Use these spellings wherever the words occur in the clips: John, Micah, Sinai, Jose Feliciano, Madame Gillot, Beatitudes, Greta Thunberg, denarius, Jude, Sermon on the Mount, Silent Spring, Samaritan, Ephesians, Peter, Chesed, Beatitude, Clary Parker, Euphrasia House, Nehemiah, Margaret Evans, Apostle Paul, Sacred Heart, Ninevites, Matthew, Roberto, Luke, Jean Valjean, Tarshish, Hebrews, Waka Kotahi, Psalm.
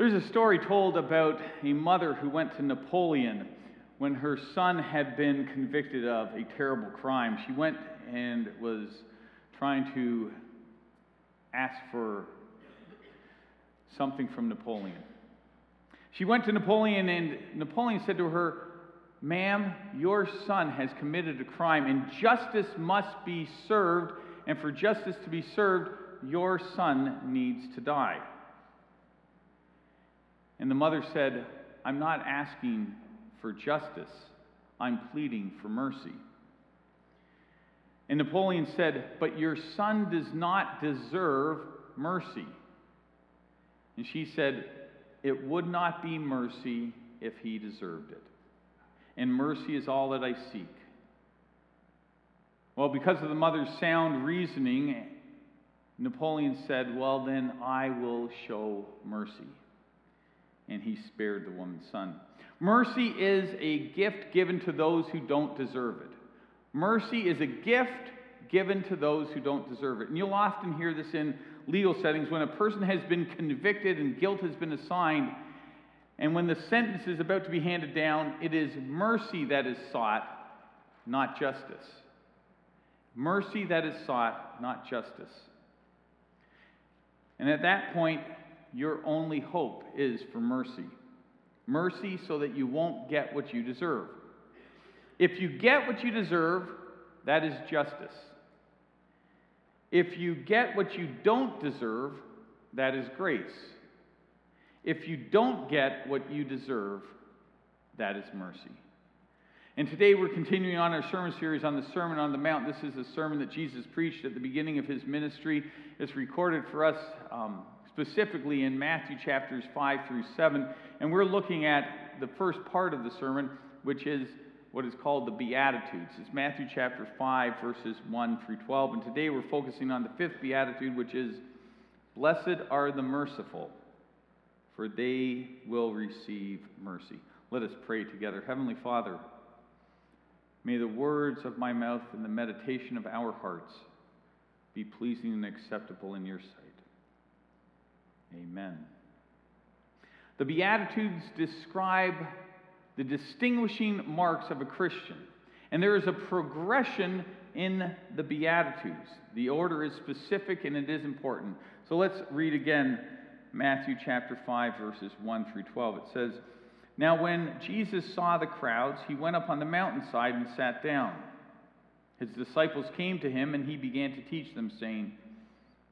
There's a story told about a mother who went to Napoleon when her son had been convicted of a terrible crime. She went and was trying to ask for something from Napoleon. She went to Napoleon, and Napoleon said to her, "Ma'am, your son has committed a crime, and justice must be served, and for justice to be served, your son needs to die." And the mother said, "I'm not asking for justice. I'm pleading for mercy." And Napoleon said, "But your son does not deserve mercy." And she said, "It would not be mercy if he deserved it. And mercy is all that I seek." Well, because of the mother's sound reasoning, Napoleon said, "Well, then I will show mercy." And he spared the woman's son. Mercy is a gift given to those who don't deserve it. Mercy is a gift given to those who don't deserve it. And you'll often hear this in legal settings when a person has been convicted and guilt has been assigned, and when the sentence is about to be handed down, it is mercy that is sought, not justice. Mercy that is sought, not justice. And at that point, your only hope is for mercy. Mercy so that you won't get what you deserve. If you get what you deserve, that is justice. If you get what you don't deserve, that is grace. If you don't get what you deserve, that is mercy. And today we're continuing on our sermon series on the Sermon on the Mount. This is a sermon that Jesus preached at the beginning of his ministry. It's recorded for us specifically in Matthew chapters 5 through 7, and we're looking at the first part of the sermon, which is what is called the Beatitudes. It's Matthew chapter 5, verses 1 through 12, and today we're focusing on the fifth Beatitude, which is, "Blessed are the merciful, for they will receive mercy." Let us pray together. Heavenly Father, may the words of my mouth and the meditation of our hearts be pleasing and acceptable in your sight. Amen. The Beatitudes describe the distinguishing marks of a Christian, and there is a progression in the Beatitudes. The order is specific and it is important. So let's read again Matthew chapter 5, verses 1 through 12. It says, "Now when Jesus saw the crowds, he went up on the mountainside and sat down. His disciples came to him, and he began to teach them, saying,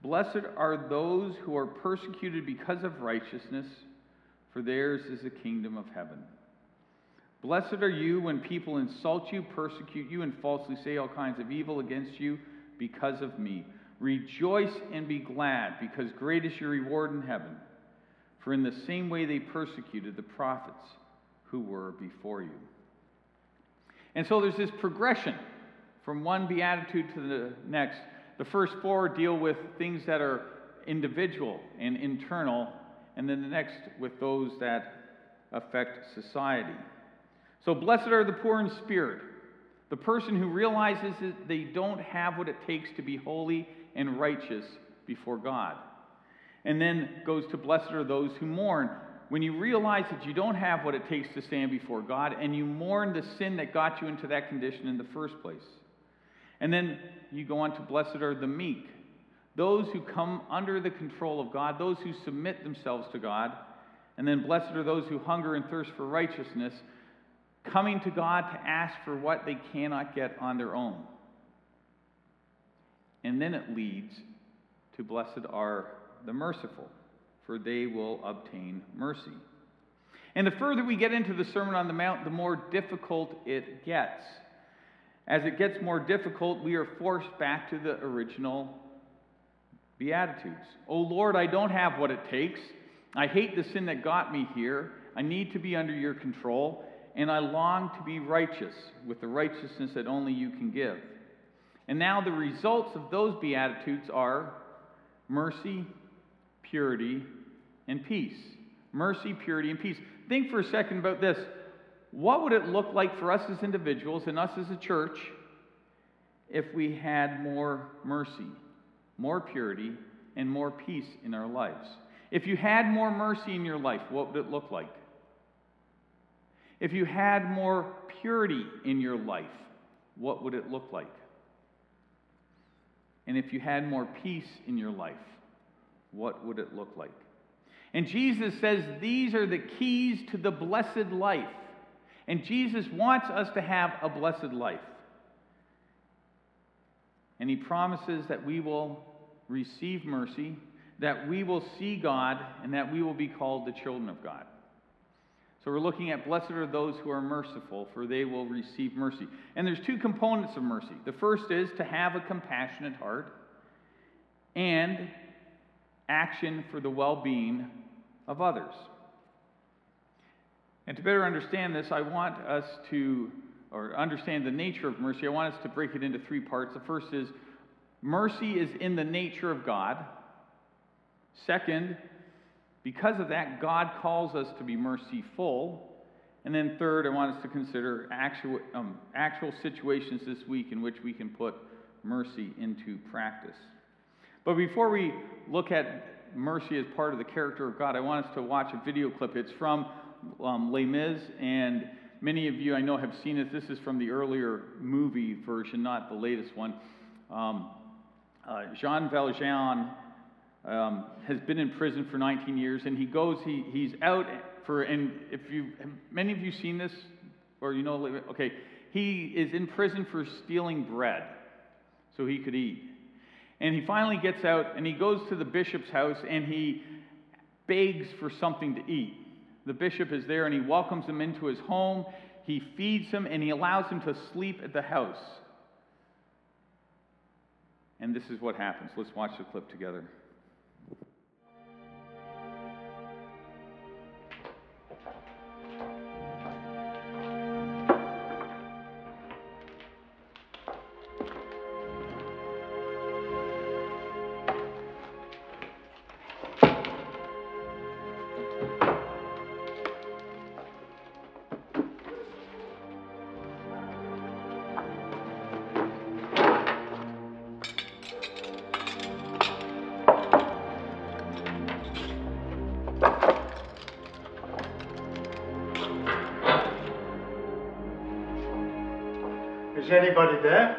Blessed are those who are persecuted because of righteousness, for theirs is the kingdom of heaven. Blessed are you when people insult you, persecute you, and falsely say all kinds of evil against you because of me. Rejoice and be glad, because great is your reward in heaven. For in the same way they persecuted the prophets who were before you.'" And so there's this progression from one beatitude to the next. The first four deal with things that are individual and internal, and then the next with those that affect society. So blessed are the poor in spirit, the person who realizes that they don't have what it takes to be holy and righteous before God. And then goes to blessed are those who mourn. When you realize that you don't have what it takes to stand before God, and you mourn the sin that got you into that condition in the first place. And then you go on to blessed are the meek, those who come under the control of God, those who submit themselves to God. And then blessed are those who hunger and thirst for righteousness, coming to God to ask for what they cannot get on their own. And then it leads to blessed are the merciful, for they will obtain mercy. And the further we get into the Sermon on the Mount, the more difficult it gets. As it gets more difficult, we are forced back to the original Beatitudes. "Oh Lord, I don't have what it takes. I hate the sin that got me here. I need to be under your control, and I long to be righteous with the righteousness that only you can give. And now the results of those Beatitudes are mercy, purity, and peace. Mercy, purity, and peace. Think for a second about this. What would it look like for us as individuals and us as a church if we had more mercy, more purity, and more peace in our lives? If you had more mercy in your life, what would it look like? If you had more purity in your life, what would it look like? And if you had more peace in your life, what would it look like? And Jesus says these are the keys to the blessed life. And Jesus wants us to have a blessed life. And he promises that we will receive mercy, that we will see God, and that we will be called the children of God. So we're looking at blessed are those who are merciful, for they will receive mercy. And there's two components of mercy. The first is to have a compassionate heart and action for the well-being of others. And to better understand this, I want us to, or understand the nature of mercy, I want us to break it into three parts. The first is, mercy is in the nature of God. Second, because of that, God calls us to be merciful. And then third, I want us to consider actual situations this week in which we can put mercy into practice. But before we look at mercy as part of the character of God, I want us to watch a video clip. It's from Les Mis, and many of you I know have seen it. This is from the earlier movie version, not the latest one. Jean Valjean has been in prison for 19 years, and he's out for, and if you, many of you seen this, or you know, okay, he is in prison for stealing bread so he could eat. And he finally gets out, and he goes to the bishop's house, and he begs for something to eat. The bishop is there, and he welcomes him into his home. He feeds him, and he allows him to sleep at the house. And this is what happens. Let's watch the clip together. Anybody there?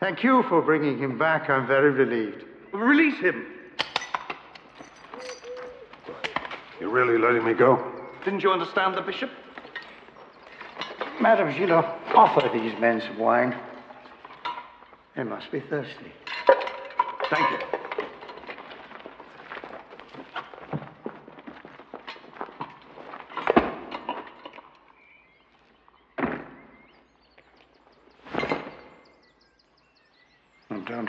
Thank you for bringing him back. I'm very relieved. Release him. You're really letting me go? Didn't you understand the bishop? Madame Gillot, offer these men some wine. They must be thirsty. Thank you. And don't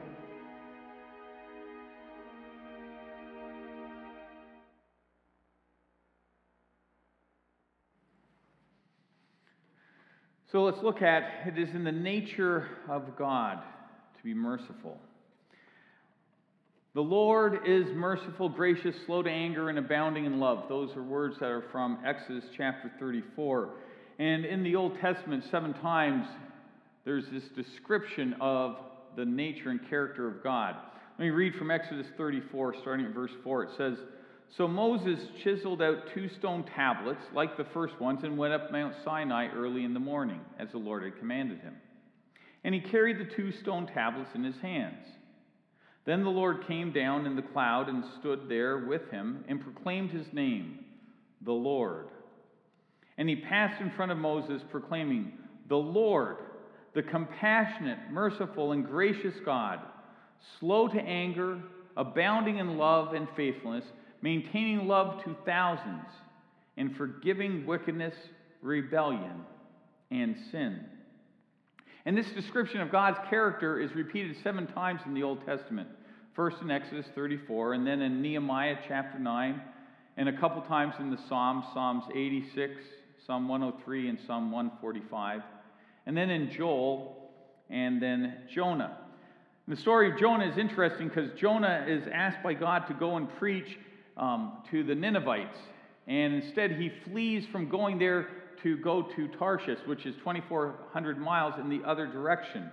So let's look at, it is in the nature of God to be merciful. The Lord is merciful, gracious, slow to anger, and abounding in love. Those are words that are from Exodus chapter 34. And in the Old Testament, 7 times, there's this description of the nature and character of God. Let me read from Exodus 34, starting at verse 4. It says, "So Moses chiseled out 2 stone tablets, like the first ones, and went up Mount Sinai early in the morning, as the Lord had commanded him. And he carried the 2 stone tablets in his hands. Then the Lord came down in the cloud and stood there with him and proclaimed his name, the Lord. And he passed in front of Moses, proclaiming, 'The Lord, the compassionate, merciful, and gracious God, slow to anger, abounding in love and faithfulness, maintaining love to thousands, and forgiving wickedness, rebellion, and sin.'" And this description of God's character is repeated 7 times in the Old Testament. First in Exodus 34, and then in Nehemiah chapter 9, and a couple times in the Psalms, Psalms 86, Psalm 103, and Psalm 145. And then in Joel, and then Jonah. And the story of Jonah is interesting because Jonah is asked by God to go and preach to the Ninevites. And instead he flees from going there to go to Tarshish, which is 2,400 miles in the other direction.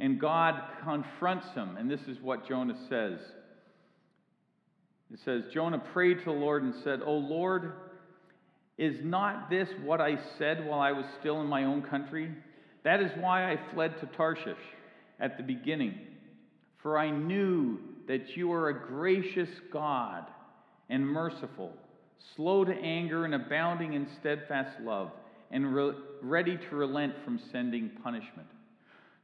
And God confronts him, and this is what Jonah says. It says, "Jonah prayed to the Lord and said, 'O Lord, is not this what I said while I was still in my own country? That is why I fled to Tarshish at the beginning. For I knew that you are a gracious God and merciful, slow to anger and abounding in steadfast love, and ready to relent from sending punishment.'"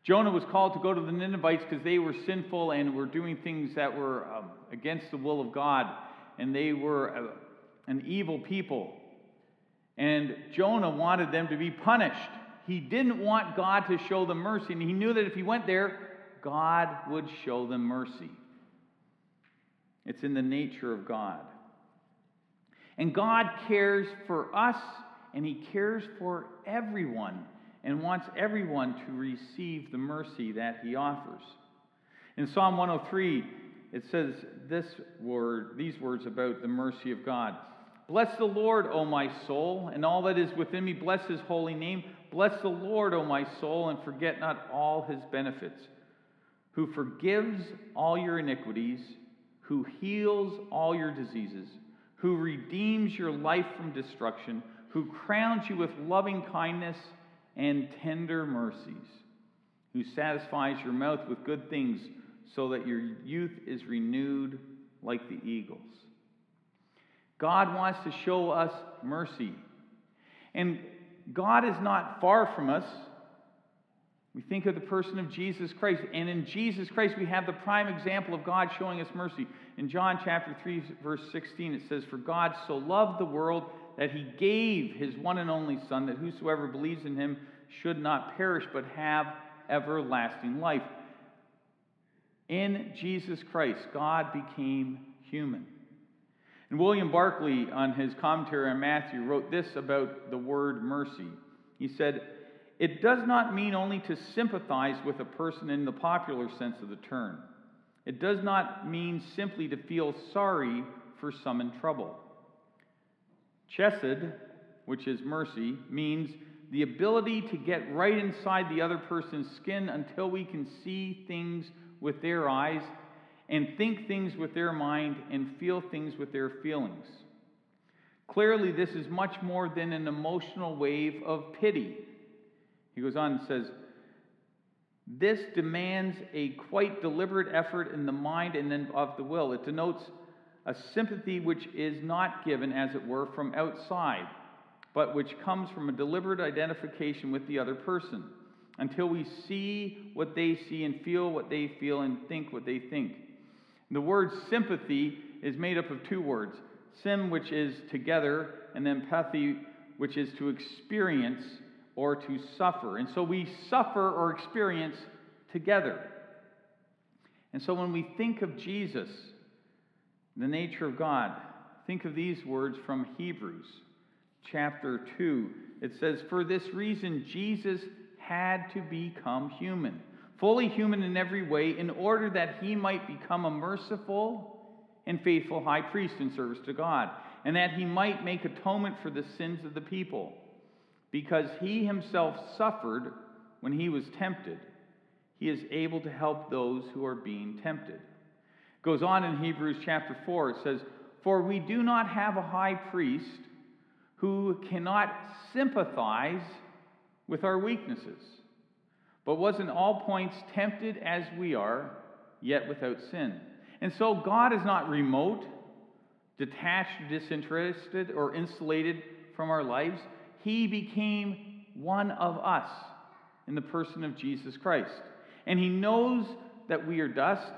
Jonah was called to go to the Ninevites because they were sinful and were doing things that were against the will of God, and they were an evil people. And Jonah wanted them to be punished. He didn't want God to show them mercy, and he knew that if he went there, God would show them mercy. It's in the nature of God. And God cares for us, and he cares for everyone, and wants everyone to receive the mercy that he offers. In Psalm 103, it says these words about the mercy of God. "Bless the Lord, O my soul, and all that is within me, bless his holy name. Bless the Lord, O my soul, and forget not all his benefits, who forgives all your iniquities, who heals all your diseases, who redeems your life from destruction, who crowns you with loving kindness and tender mercies, who satisfies your mouth with good things so that your youth is renewed like the eagles." God wants to show us mercy. And God is not far from us. We think of the person of Jesus Christ, and in Jesus Christ we have the prime example of God showing us mercy. In John chapter 3, verse 16, it says, "For God so loved the world that he gave his one and only Son, that whosoever believes in him should not perish, but have everlasting life." In Jesus Christ, God became human. And William Barclay, on his commentary on Matthew, wrote this about the word mercy. He said, "It does not mean only to sympathize with a person in the popular sense of the term. It does not mean simply to feel sorry for some in trouble. Chesed, which is mercy, means the ability to get right inside the other person's skin until we can see things with their eyes and think things with their mind and feel things with their feelings. Clearly, this is much more than an emotional wave of pity. He goes on and says, this demands a quite deliberate effort in the mind and then of the will. It denotes a sympathy which is not given, as it were, from outside, but which comes from a deliberate identification with the other person, until we see what they see and feel what they feel and think what they think. The word sympathy is made up of two words, sim, which is together, and then pathy, which is to experience or to suffer. And so we suffer or experience together. And so when we think of Jesus, the nature of God, think of these words from Hebrews chapter 2. It says, for this reason, Jesus had to become human, fully human in every way, in order that he might become a merciful and faithful high priest in service to God, and that he might make atonement for the sins of the people, because he himself suffered when he was tempted. He is able to help those who are being tempted. It goes on in Hebrews chapter 4, it says, for we do not have a high priest who cannot sympathize with our weaknesses, but was in all points tempted as we are, yet without sin. And so God is not remote, detached, disinterested, or insulated from our lives. He became one of us in the person of Jesus Christ. And he knows that we are dust,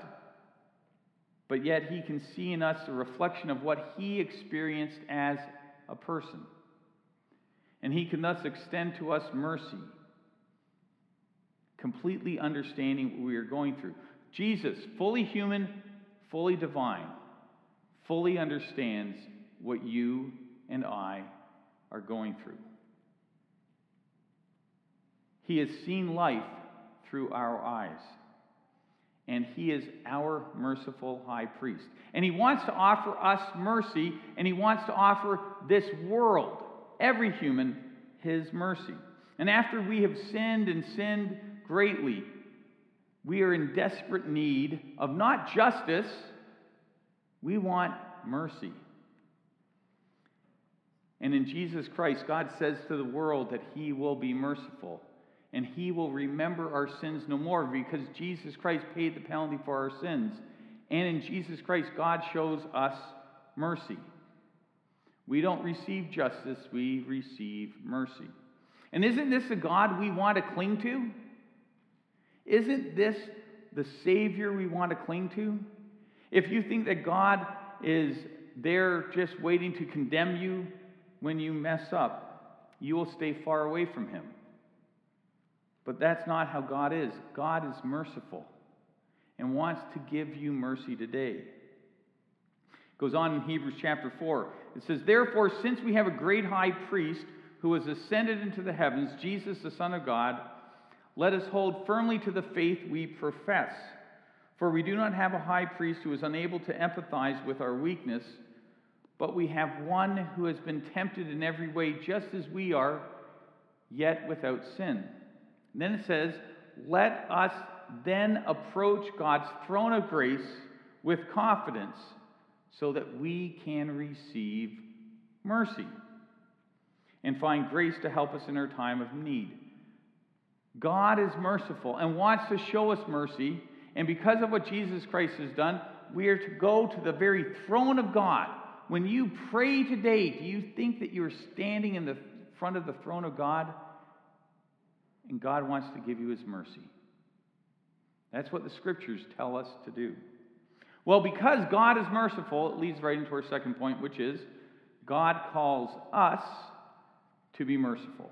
but yet he can see in us a reflection of what he experienced as a person. And he can thus extend to us mercy, completely understanding what we are going through. Jesus, fully human, fully divine, fully understands what you and I are going through. He has seen life through our eyes, and he is our merciful high priest. And he wants to offer us mercy, and he wants to offer this world, every human, his mercy. And after we have sinned and sinned greatly, we are in desperate need of not justice, we want mercy. And in Jesus Christ, God says to the world that he will be merciful, and he will remember our sins no more, because Jesus Christ paid the penalty for our sins. And in Jesus Christ, God shows us mercy. We don't receive justice, we receive mercy. And isn't this the God we want to cling to? Isn't this the Savior we want to cling to? If you think that God is there just waiting to condemn you when you mess up, you will stay far away from him. But that's not how God is. God is merciful and wants to give you mercy today. Goes on in Hebrews chapter 4. It says, therefore, since we have a great high priest who has ascended into the heavens, Jesus, the Son of God, let us hold firmly to the faith we profess. For we do not have a high priest who is unable to empathize with our weakness, but we have one who has been tempted in every way, just as we are, yet without sin. And then it says, let us then approach God's throne of grace with confidence, so that we can receive mercy and find grace to help us in our time of need. God is merciful and wants to show us mercy, and because of what Jesus Christ has done, we are to go to the very throne of God. When you pray today, do you think that you're standing in the front of the throne of God? And God wants to give you his mercy. That's what the scriptures tell us to do. Well, because God is merciful, it leads right into our second point, which is God calls us to be merciful.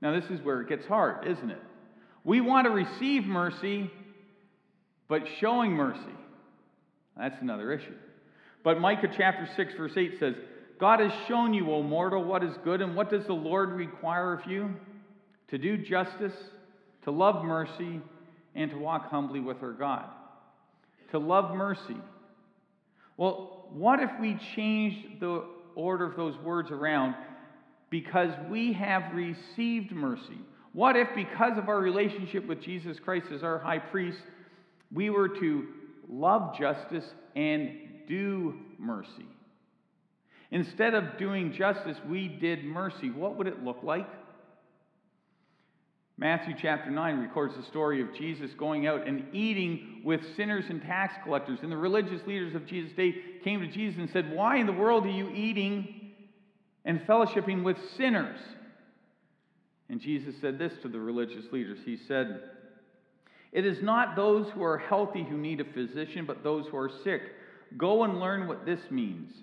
Now, this is where it gets hard, isn't it? We want to receive mercy, but showing mercy, that's another issue. But Micah chapter 6, verse 8 says, God has shown you, O mortal, what is good, and what does the Lord require of you? To do justice, to love mercy, and to walk humbly with our God. To love mercy. Well, what if we change the order of those words around? Because we have received mercy. What if, because of our relationship with Jesus Christ as our high priest, we were to love justice and do mercy. Instead of doing justice, we did mercy. What would it look like? Matthew chapter 9 records the story of Jesus going out and eating with sinners and tax collectors. And the religious leaders of Jesus' day came to Jesus and said, "Why in the world are you eating and fellowshipping with sinners?" And Jesus said this to the religious leaders. He said, "It is not those who are healthy who need a physician, but those who are sick. Go and learn what this means.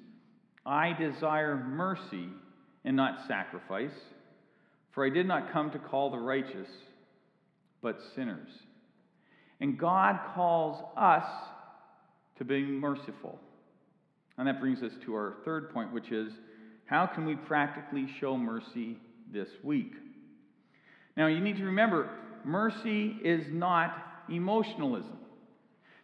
I desire mercy and not sacrifice, for I did not come to call the righteous, but sinners." And God calls us to be merciful. And that brings us to our third point, which is, how can we practically show mercy this week? Now, you need to remember, mercy is not emotionalism.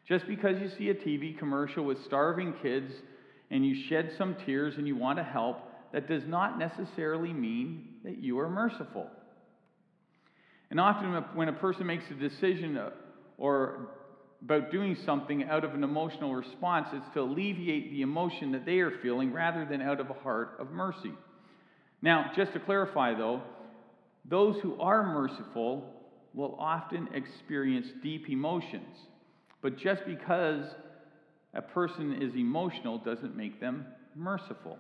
Just because you see a TV commercial with starving kids and you shed some tears and you want to help, that does not necessarily mean that you are merciful. And often when a person makes a decision or about doing something out of an emotional response, it's to alleviate the emotion that they are feeling rather than out of a heart of mercy. Now, just to clarify though, those who are merciful will often experience deep emotions. But just because a person is emotional doesn't make them merciful.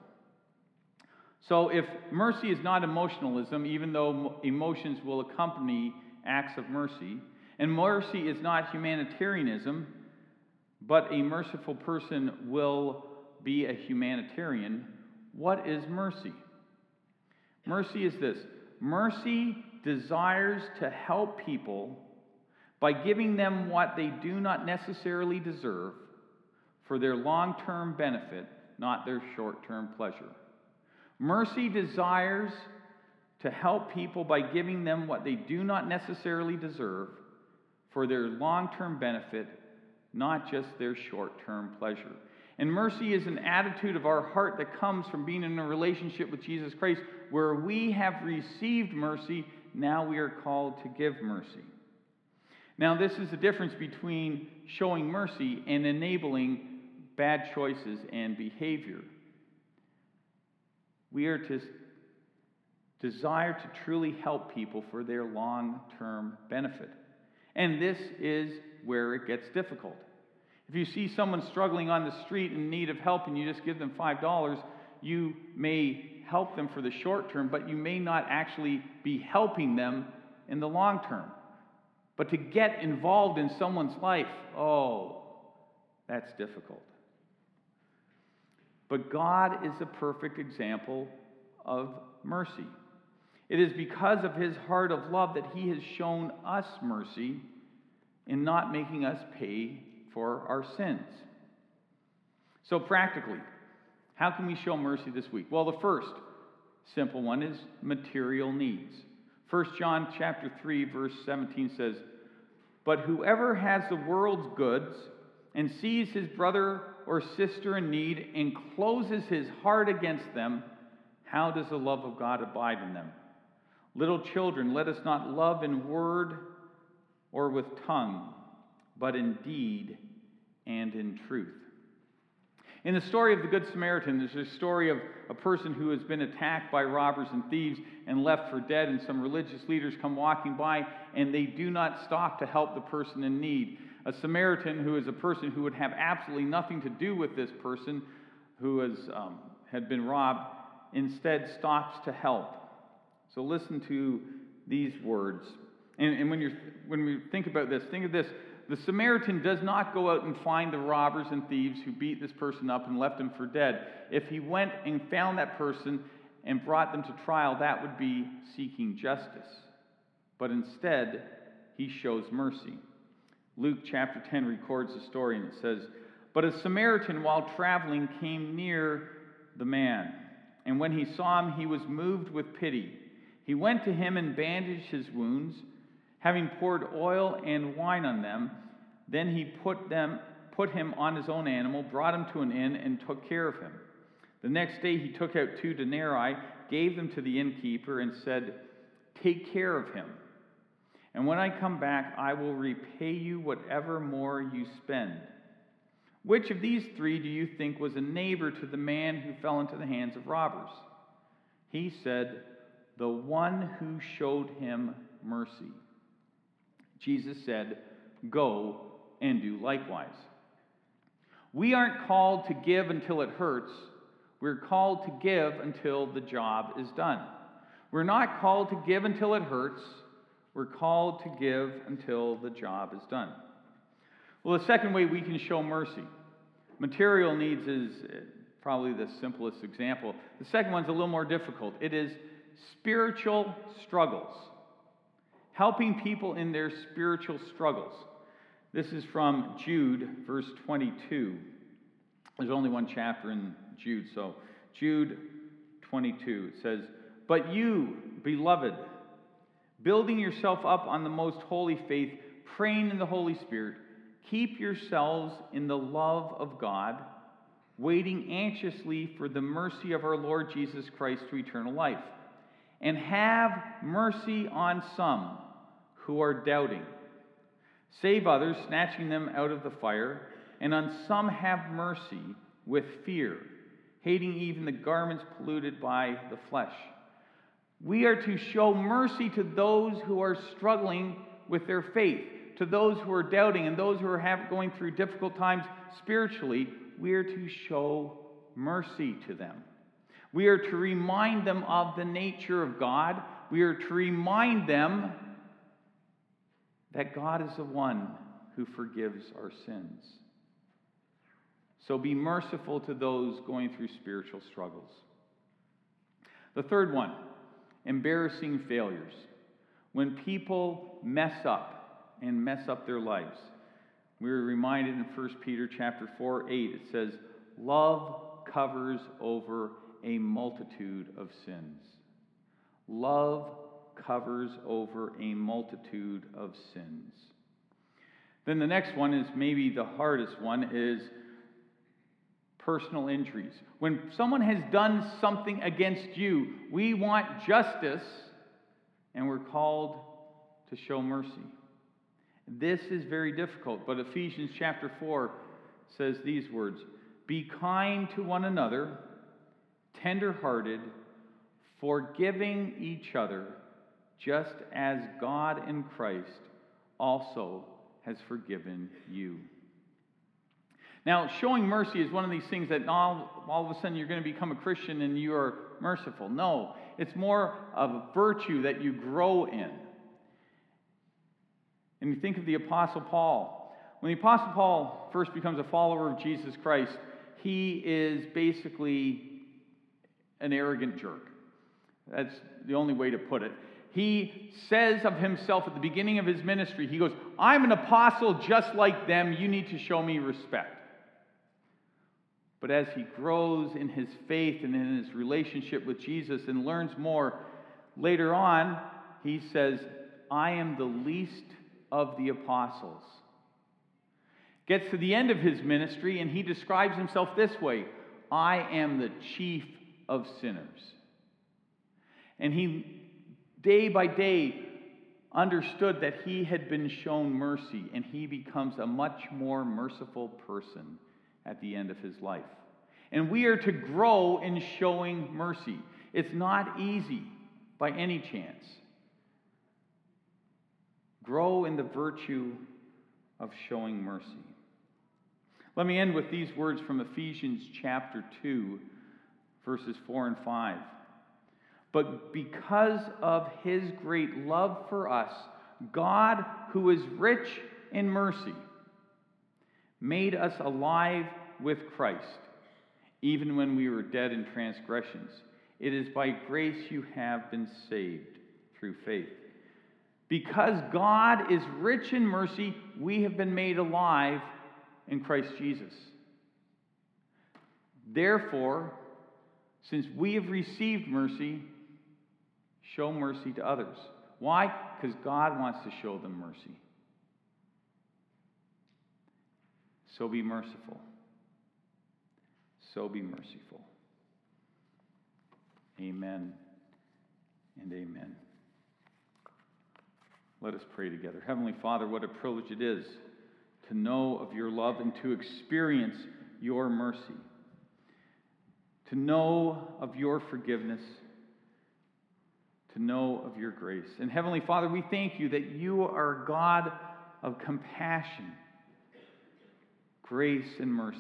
So if mercy is not emotionalism, even though emotions will accompany acts of mercy, and mercy is not humanitarianism, but a merciful person will be a humanitarian, what is mercy? Mercy is this. Mercy desires to help people by giving them what they do not necessarily deserve for their long-term benefit, not their short-term pleasure. Mercy desires to help people by giving them what they do not necessarily deserve for their long-term benefit, not just their short-term pleasure. And mercy is an attitude of our heart that comes from being in a relationship with Jesus Christ, where we have received mercy, now we are called to give mercy. Now, this is the difference between showing mercy and enabling bad choices and behavior. We are to desire to truly help people for their long-term benefit. And this is where it gets difficult. If you see someone struggling on the street in need of help and you just give them $5, you may help them for the short term, but you may not actually be helping them in the long term. But to get involved in someone's life, that's difficult. But God is a perfect example of mercy. It is because of his heart of love that he has shown us mercy in not making us pay for our sins. So practically, how can we show mercy this week? Well, the first simple one is material needs. 1 John chapter 3, verse 17 says, "But whoever has the world's goods and sees his brother or sister in need and closes his heart against them, how does the love of God abide in them? Little children, let us not love in word or with tongue, but in deed and in truth." In the story of the Good Samaritan, there's a story of a person who has been attacked by robbers and thieves and left for dead, and some religious leaders come walking by, and they do not stop to help the person in need. A Samaritan, who is a person who would have absolutely nothing to do with this person who had been robbed, instead stops to help. So listen to these words. And when we think about this, think of this. The Samaritan does not go out and find the robbers and thieves who beat this person up and left him for dead. If he went and found that person and brought them to trial, that would be seeking justice. But instead, he shows mercy. Luke chapter 10 records the story, and it says, "But a Samaritan, while traveling, came near the man, and when he saw him, he was moved with pity. He went to him and bandaged his wounds, having poured oil and wine on them. Then he put him on his own animal, brought him to an inn, and took care of him. The next day he took out 2 denarii, gave them to the innkeeper, and said, 'Take care of him. And when I come back, I will repay you whatever more you spend.' Which of these three do you think was a neighbor to the man who fell into the hands of robbers? He said, the one who showed him mercy. Jesus said, go and do likewise. We aren't called to give until it hurts. We're called to give until the job is done. We're not called to give until it hurts. We're called to give until the job is done. Well, the second way we can show mercy, material needs is probably the simplest example. The second one's a little more difficult. It is spiritual struggles, helping people in their spiritual struggles. This is from Jude, verse 22. There's only one chapter in Jude, so Jude 22. It says, but you, beloved, building yourself up on the most holy faith, praying in the Holy Spirit, keep yourselves in the love of God, waiting anxiously for the mercy of our Lord Jesus Christ to eternal life. And have mercy on some who are doubting. Save others, snatching them out of the fire, and on some have mercy with fear, hating even the garments polluted by the flesh. We are to show mercy to those who are struggling with their faith, to those who are doubting, and those who are going through difficult times spiritually. We are to show mercy to them. We are to remind them of the nature of God. We are to remind them that God is the one who forgives our sins. So be merciful to those going through spiritual struggles. The third one, embarrassing failures. When people mess up and mess up their lives. We're reminded in 1 Peter chapter 4, 8, it says, love covers over a multitude of sins. Love covers over a multitude of sins. Then the next one is maybe the hardest one, is personal injuries. When someone has done something against you, we want justice, and we're called to show mercy. This is very difficult, but Ephesians chapter 4 says these words, be kind to one another, tender-hearted, forgiving each other, just as God in Christ also has forgiven you. Now, showing mercy is one of these things that all of a sudden you're going to become a Christian and you are merciful. No, it's more of a virtue that you grow in. And you think of the Apostle Paul. When the Apostle Paul first becomes a follower of Jesus Christ, he is basically an arrogant jerk. That's the only way to put it. He says of himself at the beginning of his ministry, he goes, I'm an apostle just like them. You need to show me respect. But as he grows in his faith and in his relationship with Jesus and learns more, later on, he says, I am the least of the apostles. Gets to the end of his ministry and he describes himself this way, I am the chief of sinners. And he, day by day, understood that he had been shown mercy, and he becomes a much more merciful person at the end of his life. And we are to grow in showing mercy. It's not easy by any chance. Grow in the virtue of showing mercy. Let me end with these words from Ephesians chapter 2, verses 4 and 5. But because of his great love for us, God, who is rich in mercy, made us alive with Christ, even when we were dead in transgressions. It is by grace you have been saved through faith. Because God is rich in mercy, we have been made alive in Christ Jesus. Therefore, since we have received mercy, show mercy to others. Why? Because God wants to show them mercy. So be merciful. So be merciful. Amen and amen. Let us pray together. Heavenly Father, what a privilege it is to know of your love and to experience your mercy, to know of your forgiveness, to know of your grace. And Heavenly Father, we thank you that you are a God of compassion, grace, and mercy.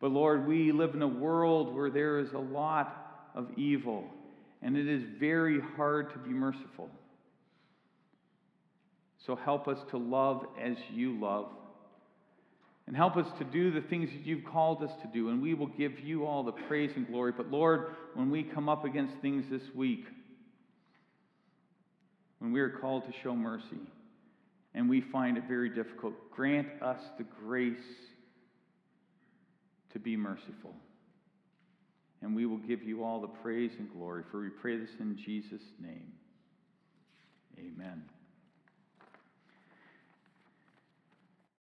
But Lord, we live in a world where there is a lot of evil, and it is very hard to be merciful. So help us to love as you love, and help us to do the things that you've called us to do, and we will give you all the praise and glory. But Lord, when we come up against things this week, when we are called to show mercy, and we find it very difficult, grant us the grace to be merciful. And we will give you all the praise and glory, for we pray this in Jesus' name. Amen.